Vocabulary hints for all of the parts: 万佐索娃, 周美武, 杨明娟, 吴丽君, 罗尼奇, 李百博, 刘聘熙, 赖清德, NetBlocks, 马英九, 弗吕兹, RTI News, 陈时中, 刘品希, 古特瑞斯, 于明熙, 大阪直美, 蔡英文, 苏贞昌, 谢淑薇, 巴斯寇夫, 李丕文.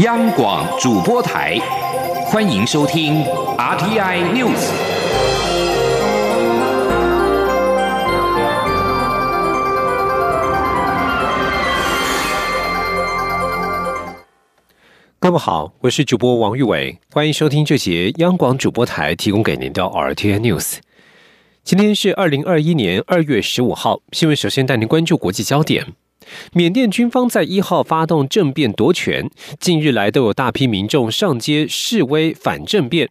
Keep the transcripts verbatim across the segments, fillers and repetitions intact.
央广主播台，欢迎收听 R T I News。 各位好，我是主播王玉伟，欢迎收听这节央广主播台提供给您的 R T I News。 今天是二零二一年二月十五号，新闻首先带您关注国际焦点。缅甸军方在一号发动政变夺权，近日来都有大批民众上街示威反政变。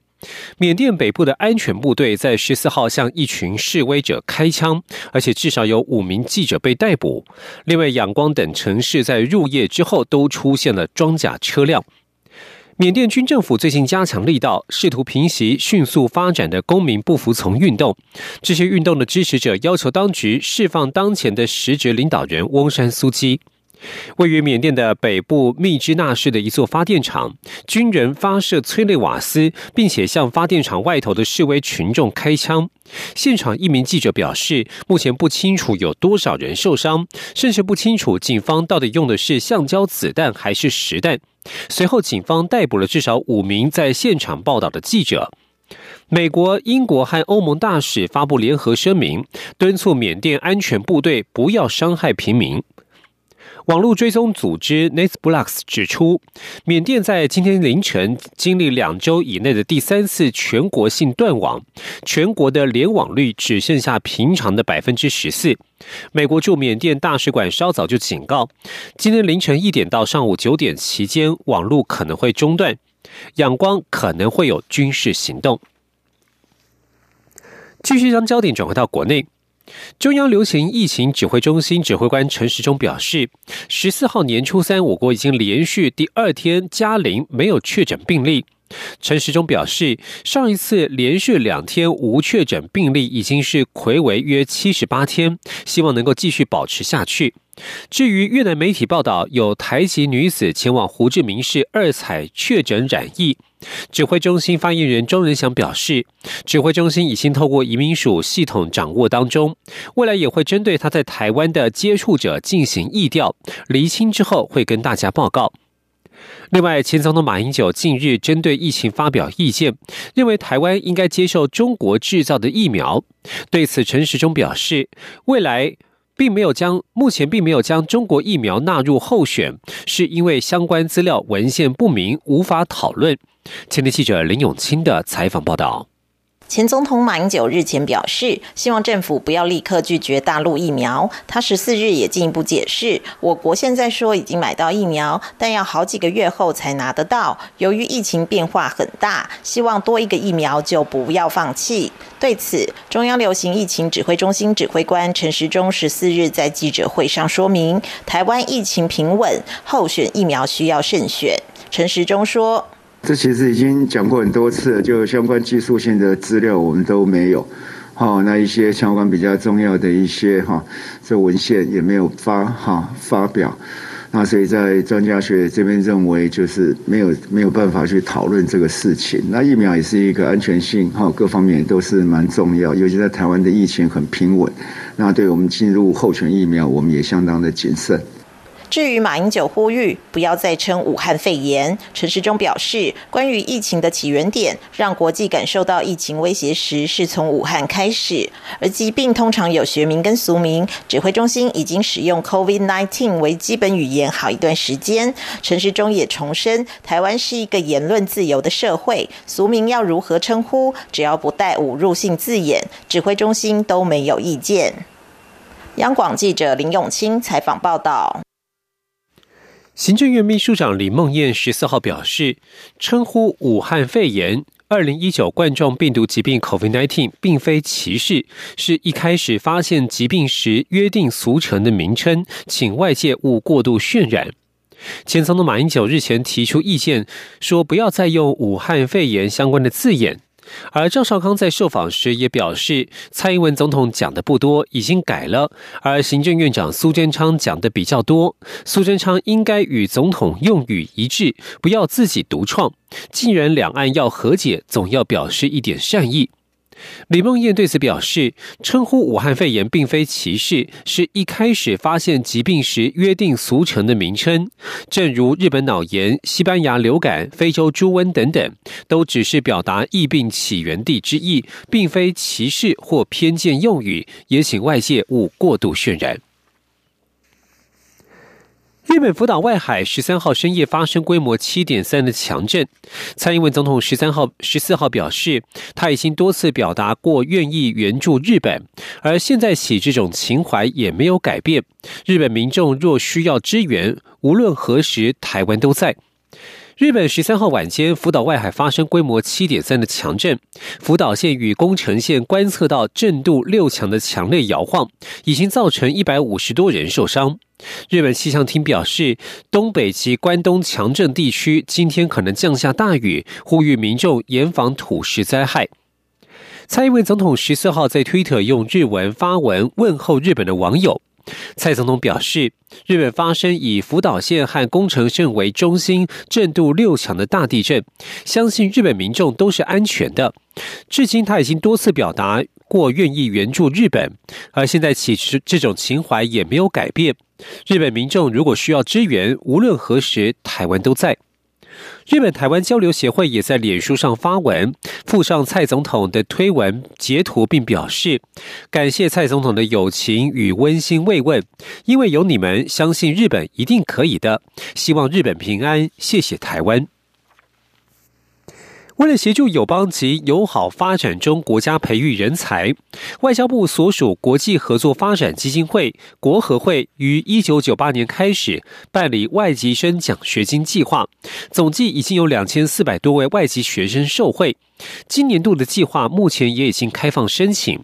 缅甸北部的安全部队在十四号向一群示威者开枪，而且至少有五名记者被逮捕。另外，仰光等城市在入夜之后都出现了装甲车辆。缅甸军政府最近加强力道，试图平息迅速发展的公民不服从运动。这些运动的支持者要求当局释放当前的实职领导人翁山苏姬。位于缅甸的北部密支那市的一座发电厂，军人发射催泪瓦斯，并且向发电厂外头的示威群众开枪。现场一名记者表示，目前不清楚有多少人受伤，甚至不清楚警方到底用的是橡胶子弹还是实弹。随后警方逮捕了至少五名在现场报道的记者。美国、英国和欧盟大使发布联合声明，敦促缅甸安全部队不要伤害平民。网络追踪组织 NetBlocks 指出，缅甸在今天凌晨经历两周以内的第三次全国性断网，全国的联网率只剩下平常的 百分之十四。 美国驻缅甸大使馆稍早就警告，今天凌晨一点到上午九点期间，网络可能会中断，仰光可能会有军事行动。继续将焦点转回到国内，中央流行疫情指挥中心指挥官陈时中表示，十四号年初三，我国已经连续第二天加零没有确诊病例。陈时中表示，上一次连续两天无确诊病例已经是睽违约七十八天，希望能够继续保持下去。至于越南媒体报道有台籍女子前往胡志明市二采确诊染疫，指挥中心发言人钟仁祥表示，指挥中心已经透过移民署系统掌握当中，未来也会针对他在台湾的接触者进行疫调，厘清之后会跟大家报告。另外，前总统马英九近日针对疫情发表意见，认为台湾应该接受中国制造的疫苗。对此，陈时中表示，未来并没有将目前并没有将中国疫苗纳入候选，是因为相关资料文献不明，无法讨论。前天记者林永清的采访报道。前总统马英九日前表示，希望政府不要立刻拒绝大陆疫苗。他十四日也进一步解释，我国现在说已经买到疫苗，但要好几个月后才拿得到。由于疫情变化很大，希望多一个疫苗就不要放弃。对此，中央流行疫情指挥中心指挥官陈时中十四日在记者会上说明，台湾疫情平稳，候选疫苗需要慎选。陈时中说，这其实已经讲过很多次了，就相关技术性的资料我们都没有，好，那一些相关比较重要的一些哈，这文献也没有发哈发表，那所以在专家学这边认为就是没有没有办法去讨论这个事情。那疫苗也是一个安全性哈，各方面都是蛮重要，尤其在台湾的疫情很平稳，那对我们进入候选疫苗，我们也相当的谨慎。至于马英九呼吁不要再称武汉肺炎，陈时中表示，关于疫情的起源点，让国际感受到疫情威胁时是从武汉开始，而疾病通常有学名跟俗名，指挥中心已经使用 COVID 十九 为基本语言好一段时间。陈时中也重申，台湾是一个言论自由的社会，俗名要如何称呼，只要不带侮辱性字眼，指挥中心都没有意见。央广记者林永清采访报道。行政院秘书长李孟谚十四号表示，称呼武汉肺炎、二零一九冠状病毒疾病 COVID 十九 并非歧视，是一开始发现疾病时约定俗成的名称，请外界勿过度渲染。前总统马英九日前提出意见，说不要再用武汉肺炎相关的字眼。而赵少康在受访时也表示，蔡英文总统讲的不多，已经改了，而行政院长苏贞昌讲的比较多，苏贞昌应该与总统用语一致，不要自己独创，既然两岸要和解，总要表示一点善意。李孟谚对此表示，称呼武汉肺炎并非歧视，是一开始发现疾病时约定俗成的名称。正如日本脑炎、西班牙流感、非洲猪瘟等等，都只是表达疫病起源地之意，并非歧视或偏见用语，也请外界勿过度渲染。日本福岛外海十三号深夜发生规模 七点三 的强震，蔡英文总统十三号、十四号表示，他已经多次表达过愿意援助日本，而现在起这种情怀也没有改变。日本民众若需要支援，无论何时，台湾都在。日本十三号晚间，福岛外海发生规模 七点三 的强震，福岛县与宫城县观测到震度六强的强烈摇晃，已经造成一百五十多人受伤。日本气象厅表示，东北及关东强震地区今天可能降下大雨，呼吁民众严防土石灾害。蔡英文总统十四号在推特用日文发文问候日本的网友。蔡总统表示，日本发生以福岛县和宫城县为中心震度六强的大地震，相信日本民众都是安全的。至今他已经多次表达过愿意援助日本，而现在起这种情怀也没有改变。日本民众如果需要支援，无论何时，台湾都在。日本台湾交流协会也在脸书上发文，附上蔡总统的推文截图，并表示感谢蔡总统的友情与温馨慰问，因为有你们，相信日本一定可以的，希望日本平安，谢谢台湾。为了协助友邦及友好发展中国家培育人才，外交部所属国际合作发展基金会国合会于一九九八年开始办理外籍生奖学金计划，总计已经有两千四百多位外籍学生受惠。今年度的计划目前也已经开放申请。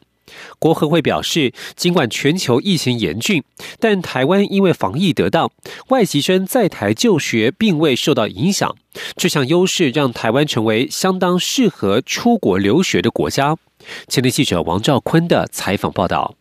国合会表示，尽管全球疫情严峻，但台湾因为防疫得当，外籍生在台就学并未受到影响，这项优势让台湾成为相当适合出国留学的国家。前天记者王兆坤的采访报道。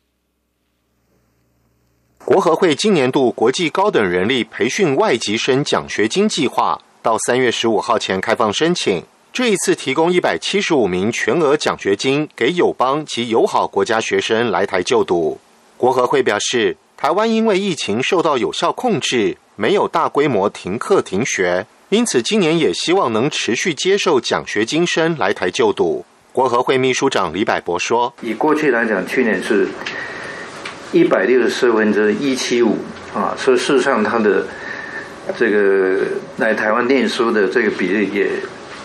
国合会今年度国际高等人力培训外籍生奖学金计划到三月十五号前开放申请，这一次提供一百七十五名全额奖学金给友邦及友好国家学生来台就读。国合会表示，台湾因为疫情受到有效控制，没有大规模停课停学，因此今年也希望能持续接受奖学金生来台就读。国合会秘书长李百博说，以过去来讲，去年是一百六十四分之一百七十五，啊，所以事实上他的这个来台湾念书的这个比例也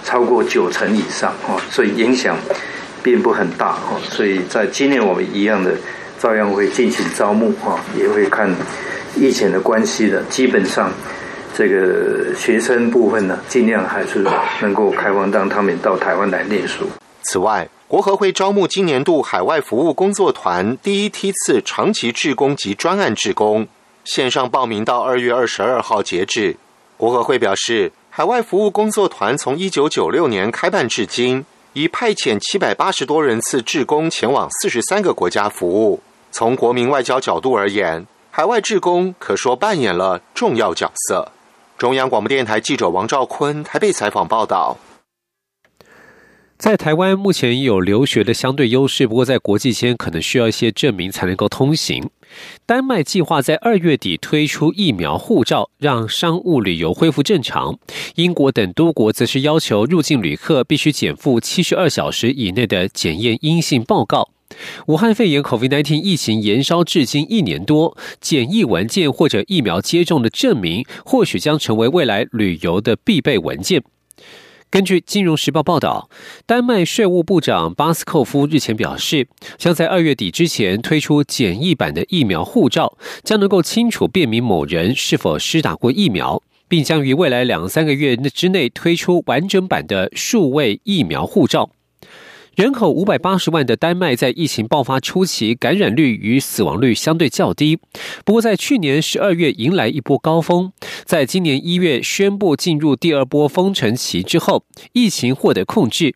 超过九成以上，所以影响并不很大，所以在今年我们一样的照样会进行招募，也会看疫情的关系的，基本上这个学生部分呢，尽量还是能够开放让他们到台湾来念书。此外，国合会招募今年度海外服务工作团第一梯次长期志工及专案志工，线上报名到二月二十二号截止。国合会表示，海外服务工作团从一九九六年开办至今，已派遣七百八十多人次志工前往四十三个国家服务。从国民外交角度而言，海外志工可说扮演了重要角色。中央广播电台记者王兆坤台北采访报道。在台湾目前有留学的相对优势，不过在国际间可能需要一些证明才能够通行。丹麦计划在二月底推出疫苗护照，让商务旅游恢复正常。英国等多国则是要求入境旅客必须减负七十二小时以内的检验阴性报告。武汉肺炎 COVID 十九 疫情延烧至今一年多，检疫文件或者疫苗接种的证明，或许将成为未来旅游的必备文件。根据《金融时报》报道，丹麦税务部长巴斯寇夫日前表示，将在二月底之前推出简易版的疫苗护照，将能够清楚辨明某人是否施打过疫苗，并将于未来两三个月之内推出完整版的数位疫苗护照。人口五百八十万的丹麦在疫情爆发初期感染率与死亡率相对较低，不过在去年十二月迎来一波高峰，在今年一月宣布进入第二波封城期之后，疫情获得控制。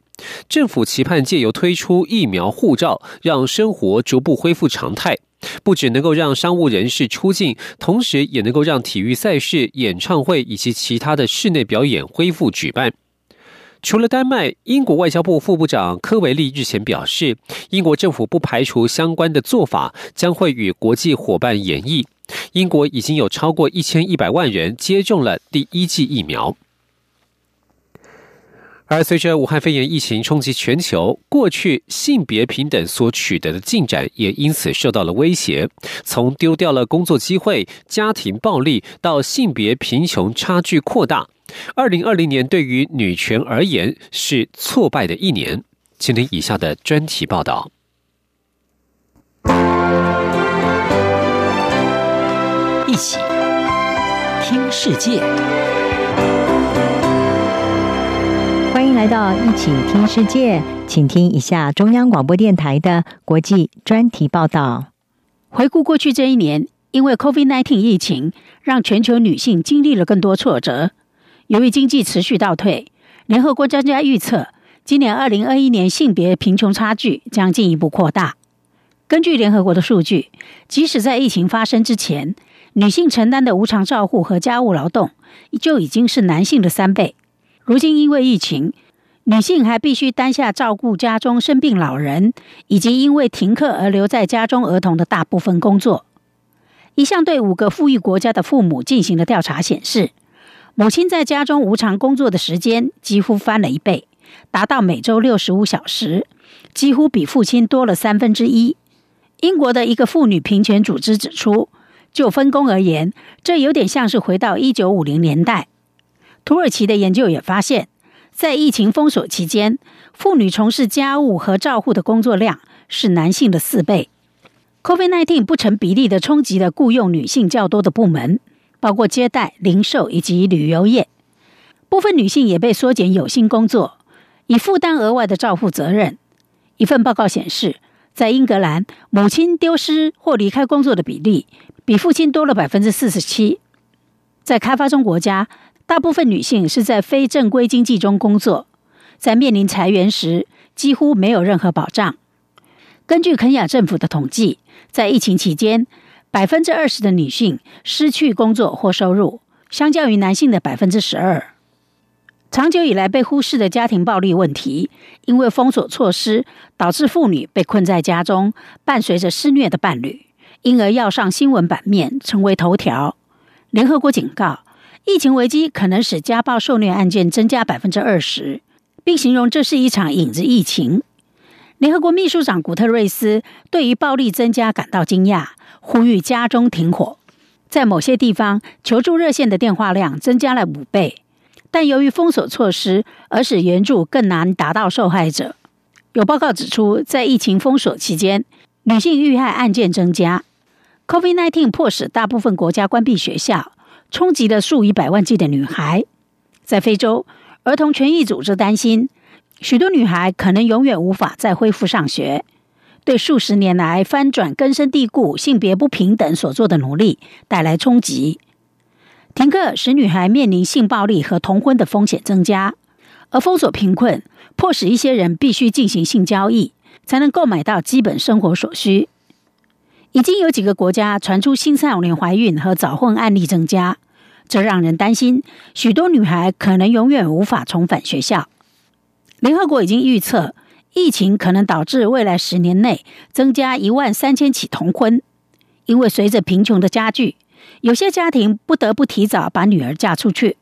政府期盼借由推出疫苗护照，让生活逐步恢复常态，不只能够让商务人士出境，同时也能够让体育赛事、演唱会以及其他的室内表演恢复举办。除了丹麦，英国外交部副部长科维利日前表示，英国政府不排除相关的做法将会与国际伙伴研议。英国已经有超过一千一百万人接种了第一剂疫苗。而随着武汉肺炎疫情冲击全球，过去性别平等所取得的进展也因此受到了威胁，从丢掉了工作机会、家庭暴力到性别贫穷差距扩大。二零二零年对于女权而言是挫败的一年。请听以下的专题报道。一起听世界，欢迎来到一起听世界，请听一下中央广播电台的国际专题报道。回顾过去这一年，因为 COVID 十九 疫情，让全球女性经历了更多挫折。由于经济持续倒退，联合国专家预测，今年二零二一年性别贫穷差距将进一步扩大。根据联合国的数据，即使在疫情发生之前，女性承担的无偿照护和家务劳动就已经是男性的三倍。如今因为疫情，女性还必须担下照顾家中生病老人，以及因为停课而留在家中儿童的大部分工作。一项对五个富裕国家的父母进行的调查显示，母亲在家中无偿工作的时间几乎翻了一倍，达到每周六十五小时，几乎比父亲多了三分之一。英国的一个妇女平权组织指出，就分工而言，这有点像是回到一九五零年代。土耳其的研究也发现，在疫情封锁期间，妇女从事家务和照护的工作量是男性的四倍。 COVID 十九 不成比例地冲击了雇用女性较多的部门，包括接待、零售以及旅游业。部分女性也被缩减有薪工作，以负担额外的照护责任。一份报告显示，在英格兰，母亲丢失或离开工作的比例比父亲多了 百分之四十七。 在开发中国家，大部分女性是在非正规经济中工作，在面临裁员时几乎没有任何保障。根据肯雅政府的统计，在疫情期间，百分之二十的女性失去工作或收入，相较于男性的百分之十二。长久以来被忽视的家庭暴力问题，因为封锁措施导致妇女被困在家中，伴随着施虐的伴侣，因而要上新闻版面，成为头条。联合国警告，疫情危机可能使家暴受虐案件增加百分之二十，并形容这是一场影子疫情。联合国秘书长古特瑞斯对于暴力增加感到惊讶，呼吁家中停火。在某些地方，求助热线的电话量增加了五倍，但由于封锁措施而使援助更难达到受害者。有报告指出，在疫情封锁期间，女性遇害案件增加。 COVID 十九 迫使大部分国家关闭学校，冲击了数以百万计的女孩。在非洲，儿童权益组织担心许多女孩可能永远无法再恢复上学，对数十年来翻转根深蒂固性别不平等所做的努力带来冲击。停课使女孩面临性暴力和同婚的风险增加，而封锁贫困迫使一些人必须进行性交易才能购买到基本生活所需。已经有几个国家传出青少年怀孕和早婚案例增加，这让人担心许多女孩可能永远无法重返学校。联合国已经预测，疫情可能导致未来十年内增加一万三千起童婚，因为随着贫穷的加剧，有些家庭不得不提早把女儿嫁出去。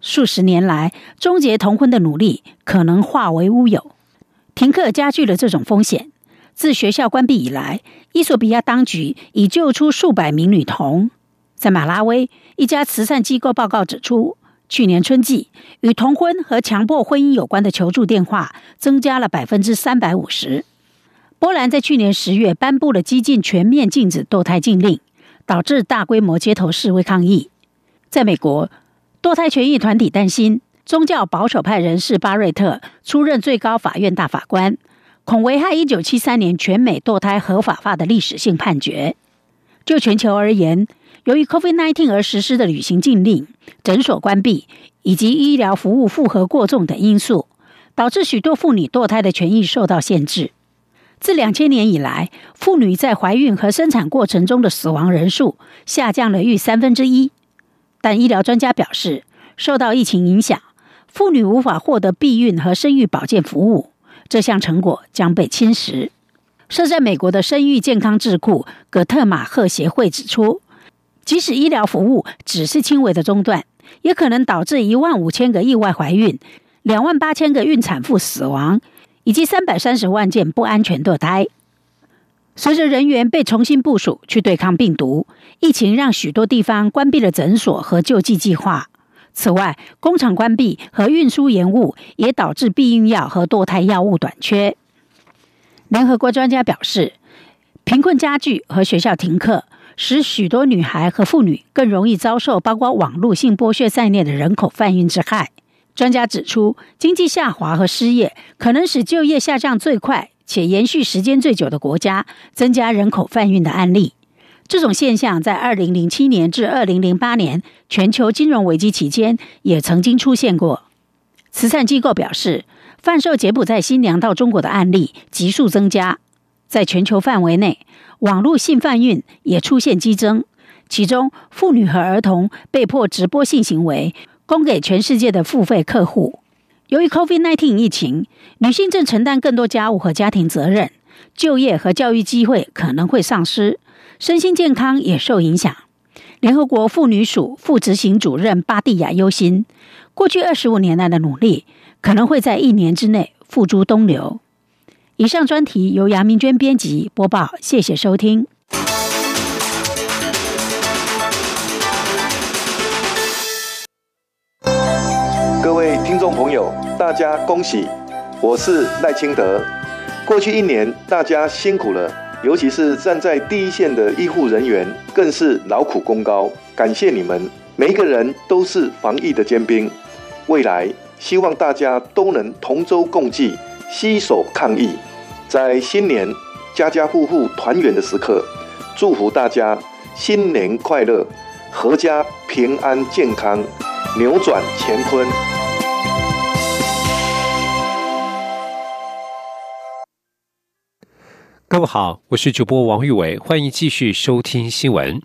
数十年来终结童婚的努力可能化为乌有。停课加剧了这种风险。自学校关闭以来，伊索比亚当局已救出数百名女童。在马拉维，一家慈善机构报告指出，去年春季，与同婚和强迫婚姻有关的求助电话增加了 百分之三百五十。 波兰在去年十月颁布了激进全面禁止堕胎禁令，导致大规模街头示威抗议。在美国，堕胎权益团体担心宗教保守派人士巴瑞特出任最高法院大法官，恐危害一九七三年全美堕胎合法化的历史性判决。就全球而言，由于 COVID 十九 而实施的旅行禁令、诊所关闭以及医疗服务负荷过重等因素，导致许多妇女堕胎的权益受到限制。自两千年以来，妇女在怀孕和生产过程中的死亡人数下降了逾三分之一。但医疗专家表示，受到疫情影响，妇女无法获得避孕和生育保健服务，这项成果将被侵蚀。设在美国的生育健康智库葛特马赫协会指出，即使医疗服务只是轻微的中断，也可能导致一万五千个意外怀孕、两万八千个孕产妇死亡，以及三百三十万件不安全堕胎。随着人员被重新部署去对抗病毒，疫情让许多地方关闭了诊所和救济计划。此外，工厂关闭和运输延误也导致避孕药和堕胎药物短缺。联合国专家表示，贫困加剧和学校停课使许多女孩和妇女更容易遭受包括网络性剥削在内的人口贩运之害。专家指出，经济下滑和失业可能使就业下降最快且延续时间最久的国家增加人口贩运的案例。这种现象在二零零七年至二零零八年全球金融危机期间也曾经出现过。慈善机构表示，贩售柬埔寨新娘到中国的案例急速增加。在全球范围内，网络性贩运也出现激增，其中妇女和儿童被迫直播性行为，供给全世界的付费客户。由于 COVID 十九 疫情，女性正承担更多家务和家庭责任，就业和教育机会可能会丧失，身心健康也受影响。联合国妇女署副执行主任巴蒂亚忧心，过去二十五年来的努力可能会在一年之内付诸东流。以上专题由杨明娟编辑播报，谢谢收听。各位听众朋友，大家恭喜，我是赖清德。过去一年大家辛苦了，尤其是站在第一线的医护人员更是劳苦功高，感谢你们，每一个人都是防疫的尖兵。未来希望大家都能同舟共济，携手抗疫。在新年家家户户团圆的时刻，祝福大家新年快乐，阖家平安健康，扭转乾坤。各位好，我是主播王玉伟，欢迎继续收听新闻。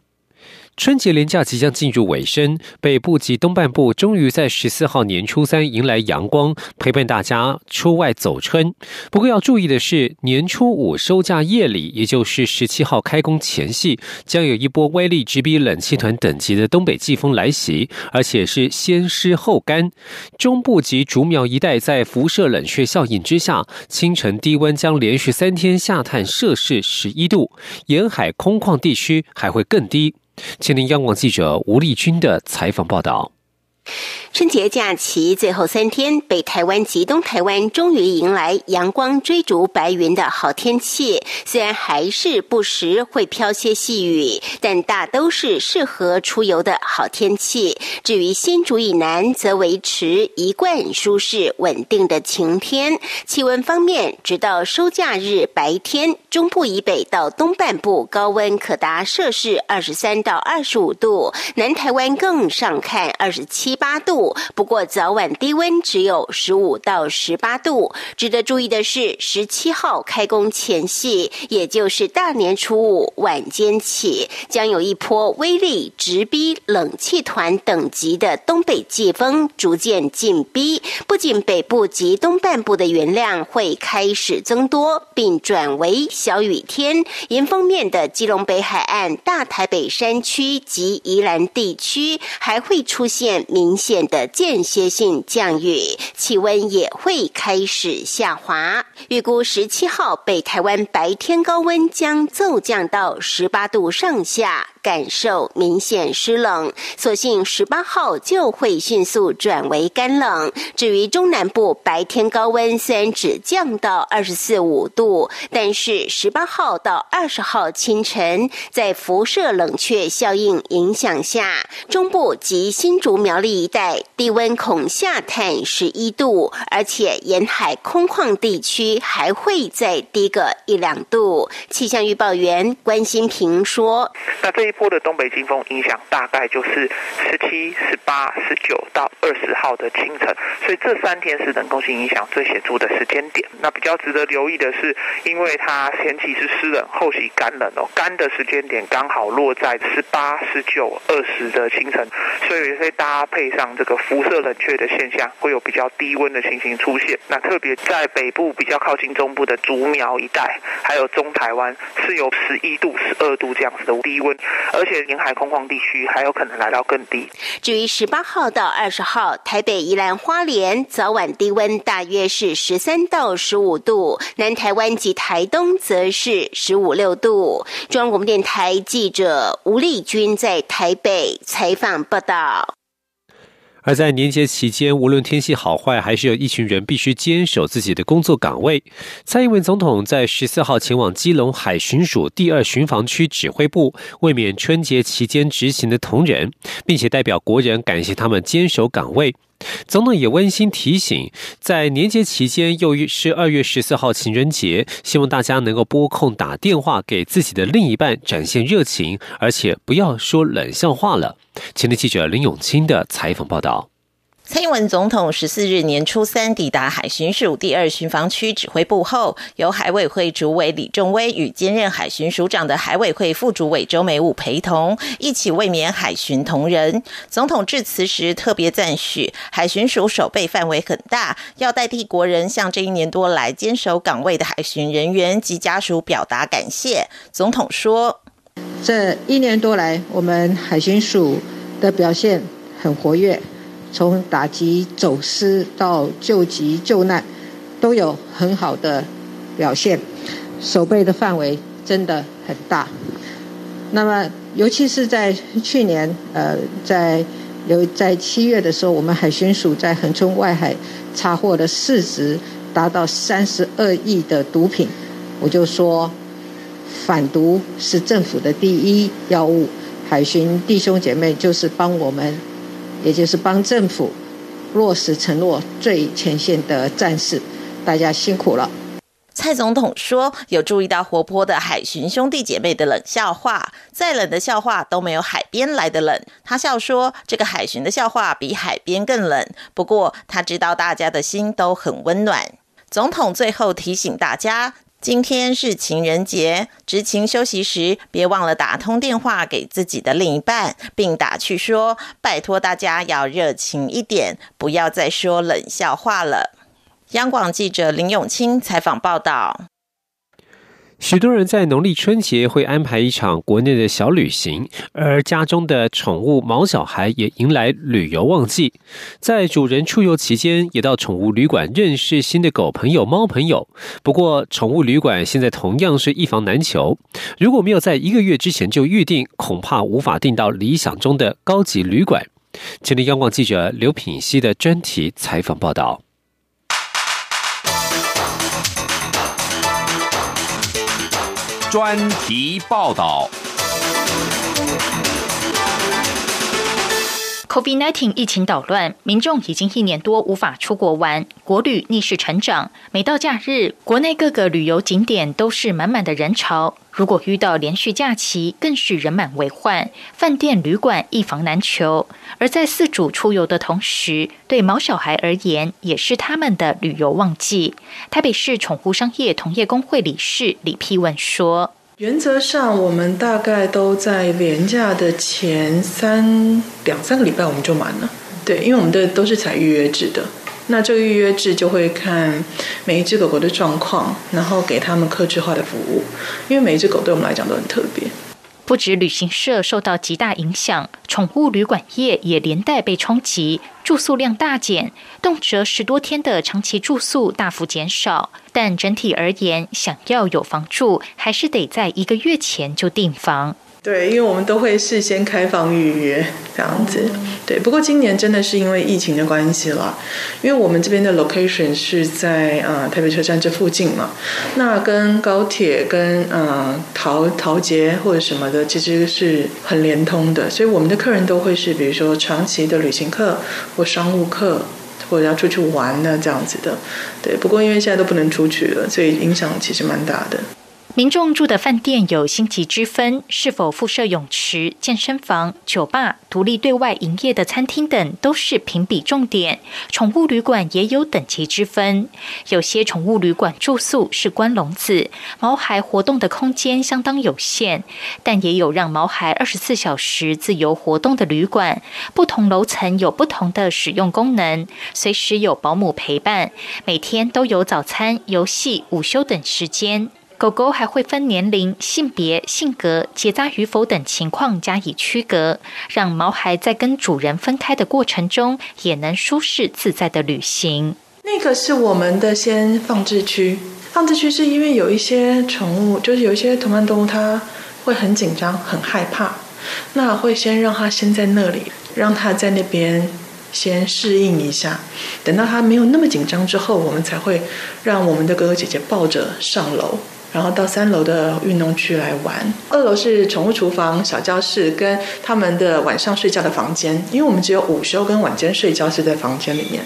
春节连假即将进入尾声，北部及东半部终于在十四号年初三迎来阳光，陪伴大家出外走春。不过要注意的是，年初五收假夜里，也就是十七号开工前夕，将有一波威力直逼冷气团等级的东北季风来袭，而且是先湿后干。中部及竹苗一带在辐射冷却效应之下，清晨低温将连续三天下探摄氏十一度，沿海空旷地区还会更低。前天央广记者吴丽君的采访报道。春节假期最后三天，北台湾及东台湾终于迎来阳光追逐白云的好天气，虽然还是不时会飘些细雨，但大都是适合出游的好天气。至于新竹以南，则维持一贯舒适稳定的晴天。气温方面，直到收假日白天，中部以北到东半部高温可达摄氏二十三到二十五度，南台湾更上看二十七、八度。不过早晚低温只有十五到十八度。值得注意的是，十七号开工前夕，也就是大年初五晚间起，将有一波威力直逼冷气团等级的东北季风逐渐进逼，不仅北部及东半部的云量会开始增多并转为小雨天，迎风面的基隆北海岸、大台北山区及宜兰地区还会出现明显的的间歇性降雨，气温也会开始下滑。预估十七号北台湾白天高温将骤降到十八度上下，感受明显湿冷，所幸十八号就会迅速转为干冷。至于中南部白天高温虽然只降到二十四、五度，但是十八号到二十号清晨，在辐射冷却效应影响下，中部及新竹苗栗一带低温恐下探十一度，而且沿海空旷地区还会再低个一两度。气象预报员关心平说，那这一波的东北季风影响大概就是十七、十八、十九到二十号的清晨，所以这三天是人工性影响最显著的时间点。那比较值得留意的是，因为它前期是湿冷，后期干冷哦，干的时间点刚好落在十八、十九、二十的清晨，所以所以搭配上这个个辐射冷却的现象，会有比较低温的情形出现。那特别在北部比较靠近中部的竹苗一带，还有中台湾是有十一度、十二度这样子的低温，而且沿海空旷地区还有可能来到更低。至于十八号到二十号，台北、宜兰、花莲早晚低温大约是十三到十五度，南台湾及台东则是十五、六度。中央广播电台记者吴丽君在台北采访报道。而在年节期间，无论天气好坏，还是有一群人必须坚守自己的工作岗位。蔡英文总统在十四号前往基隆海巡署第二巡防区指挥部，慰勉春节期间执勤的同仁，并且代表国人感谢他们坚守岗位。总统也温馨提醒，在年节期间，又是二月十四号情人节，希望大家能够拨空打电话给自己的另一半，展现热情，而且不要说冷笑话了。前天记者林永清的采访报道。蔡英文总统十四日年初三抵达海巡署第二巡防区指挥部后，由海委会主委李仲威与兼任海巡署长的海委会副主委周美武陪同，一起慰勉海巡同仁。总统致辞时特别赞许海巡署守备范围很大，要代替国人向这一年多来坚守岗位的海巡人员及家属表达感谢。总统说：“这一年多来，我们海巡署的表现很活跃。”从打击走私到救急救难，都有很好的表现，守备的范围真的很大。那么，尤其是在去年，呃，在有在七月的时候，我们海巡署在恒春外海查获的市值达到三十二亿的毒品，我就说，反毒是政府的第一要务，海巡弟兄姐妹就是帮我们。也就是帮政府落实承诺最前线的战士，大家辛苦了。蔡总统说，有注意到活泼的海巡兄弟姐妹的冷笑话，再冷的笑话都没有海边来的冷。他笑说，这个海巡的笑话比海边更冷，不过他知道大家的心都很温暖。总统最后提醒大家，今天是情人节，执勤休息时别忘了打通电话给自己的另一半，并打趣说，拜托大家要热情一点，不要再说冷笑话了。央广记者林永清采访报道。许多人在农历春节会安排一场国内的小旅行，而家中的宠物毛小孩也迎来旅游旺季。在主人出游期间，也到宠物旅馆认识新的狗朋友、猫朋友。不过，宠物旅馆现在同样是一房难求，如果没有在一个月之前就预定，恐怕无法订到理想中的高级旅馆。今天，央广记者刘品希的专题采访报道。专题报道。COVID 十九 疫情捣乱，民众已经一年多无法出国玩，国旅逆势成长。每到假日，国内各个旅游景点都是满满的人潮。如果遇到连续假期，更是人满为患，饭店旅馆一房难求。而在饲主出游的同时，对毛小孩而言，也是他们的旅游旺季。台北市宠物商业同业公会理事李丕文说：“原则上，我们大概都在连假的前三两三个礼拜，我们就满了。对，因为我们的都是采预约制的。那这个预约制就会看每一只狗狗的状况，然后给他们客制化的服务。因为每一只狗对我们来讲都很特别。”不止旅行社受到极大影响，宠物旅馆业也连带被冲击，住宿量大减，动辄十多天的长期住宿大幅减少。但整体而言，想要有房住，还是得在一个月前就订房。对，因为我们都会事先开放预约这样子。对，不过今年真的是因为疫情的关系啦，因为我们这边的 location 是在呃台北车站这附近嘛，那跟高铁跟呃桃桃捷或者什么的其实是很连通的，所以我们的客人都会是比如说长期的旅行客或商务客，或者要出去玩的这样子的。对，不过因为现在都不能出去了，所以影响其实蛮大的。民众住的饭店有星级之分，是否附设泳池、健身房、酒吧、独立对外营业的餐厅等都是评比重点。宠物旅馆也有等级之分，有些宠物旅馆住宿是关笼子，毛孩活动的空间相当有限，但也有让毛孩二十四小时自由活动的旅馆。不同楼层有不同的使用功能，随时有保姆陪伴，每天都有早餐、游戏、午休等时间。狗狗还会分年龄、性别、性格、结扎与否等情况加以区隔，让毛孩在跟主人分开的过程中也能舒适自在的旅行。那个是我们的先放置区，放置区是因为有一些宠物，就是有一些同伴动物，它会很紧张、很害怕，那会先让它先在那里，让它在那边先适应一下，等到它没有那么紧张之后，我们才会让我们的哥哥姐姐抱着上楼。然后到三楼的运动区来玩，二楼是宠物厨房、小教室跟他们的晚上睡觉的房间，因为我们只有午休跟晚间睡觉是在房间里面，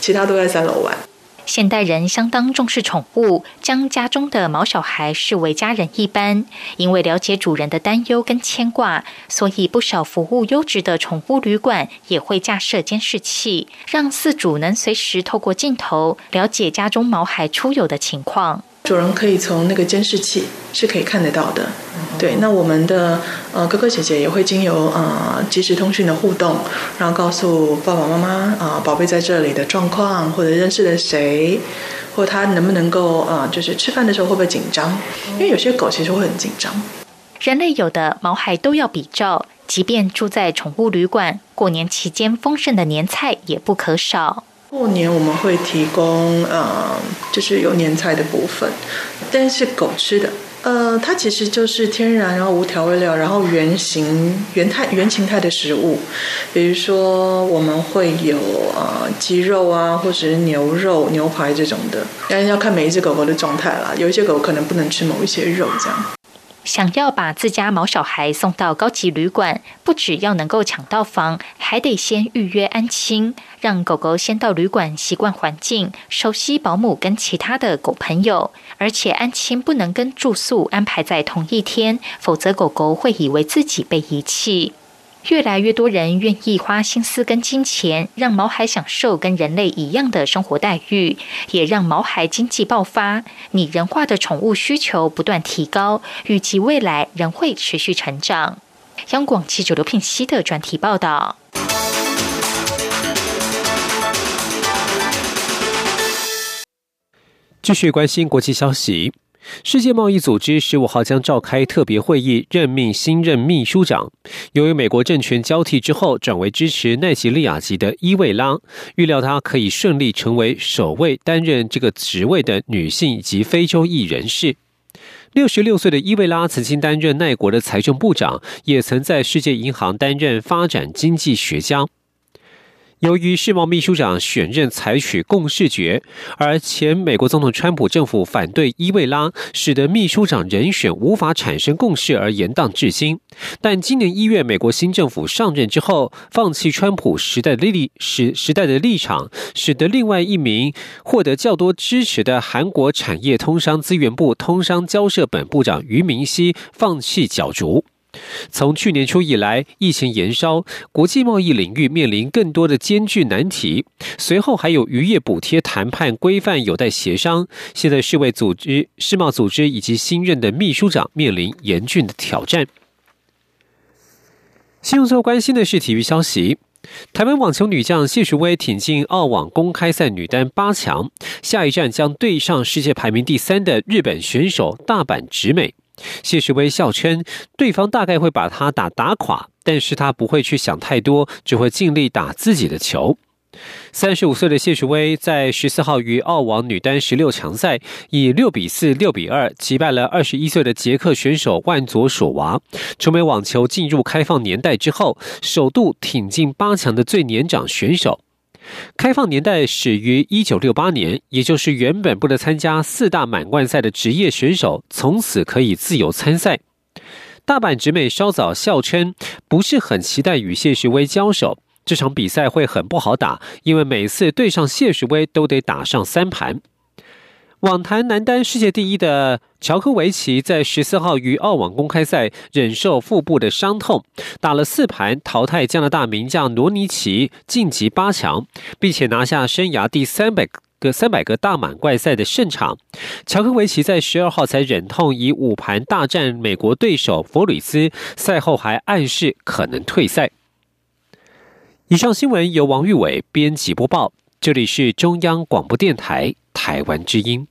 其他都在三楼玩。现代人相当重视宠物，将家中的毛小孩视为家人一般，因为了解主人的担忧跟牵挂，所以不少服务优质的宠物旅馆也会架设监视器，让饲主能随时透过镜头了解家中毛孩出游的情况。主人可以从那个监视器是可以看得到的，对。那我们的呃哥哥姐姐也会经由呃即时通讯的互动，然后告诉爸爸妈妈啊、呃、宝贝在这里的状况，或者认识了谁，或者他能不能够呃就是吃饭的时候会不会紧张，因为有些狗其实会很紧张。人类有的毛孩都要比照，即便住在宠物旅馆，过年期间丰盛的年菜也不可少。过年我们会提供呃，就是有年菜的部分，但是狗吃的，呃，它其实就是天然，然后无调味料，然后原形原态原形态的食物，比如说我们会有呃鸡肉啊，或者是牛肉、牛排这种的，但要看每一只狗狗的状态啦，有一些狗可能不能吃某一些肉这样。想要把自家毛小孩送到高级旅馆，不只要能够抢到房，还得先预约安亲，让狗狗先到旅馆习惯环境，熟悉保姆跟其他的狗朋友。而且安亲不能跟住宿安排在同一天，否则狗狗会以为自己被遗弃。越来越多人愿意花心思跟金钱，让毛孩享受跟人类一样的生活待遇，也让毛孩经济爆发。拟人化的宠物需求不断提高，预计未来仍会持续成长。央广记者刘聘熙的专题报道。继续关心国际消息，世界贸易组织十五号将召开特别会议，任命新任秘书长。由于美国政权交替之后转为支持奈及利亚籍的伊维拉，预料她可以顺利成为首位担任这个职位的女性以及非洲裔人士。六十六岁的伊维拉曾经担任奈国的财政部长，也曾在世界银行担任发展经济学家。由于世贸秘书长选任采取共识决，而前美国总统川普政府反对伊维拉，使得秘书长人选无法产生共识而延宕至今。但今年一月美国新政府上任之后，放弃川普时代的立时时代的立场，使得另外一名获得较多支持的韩国产业通商资源部通商交涉本部长于明熙放弃角逐。从去年初以来，疫情延烧，国际贸易领域面临更多的艰巨难题，随后还有渔业补贴谈判规范有待协商，现在世卫组织、世贸组织以及新任的秘书长面临严峻的挑战。新闻最后关心的是体育消息，台湾网球女将谢淑薇挺进澳网公开赛女单八强，下一站将对上世界排名第三的日本选手大阪直美。谢世威笑称，对方大概会把他打打垮，但是他不会去想太多，只会尽力打自己的球。三十五岁的谢世威在十四号于澳网女单十六强赛以六比四、六比二击败了二十一岁的捷克选手万佐索娃，成为网球进入开放年代之后首度挺进八强的最年长选手。开放年代始于一九六八年，也就是原本不得参加四大满贯赛的职业选手从此可以自由参赛。大阪直美稍早笑称不是很期待与谢世威交手，这场比赛会很不好打，因为每次对上谢世威都得打上三盘。网坛男单世界第一的乔科维奇在十四号于澳网公开赛忍受腹部的伤痛，打了四盘淘汰加拿大名将罗尼奇晋级八强，并且拿下生涯第三百个三百个大满贯赛的胜场。乔科维奇在十二号才忍痛以五盘大战美国对手弗吕兹，赛后还暗示可能退赛。以上新闻由王玉伟编辑播报，这里是中央广播电台台湾之音。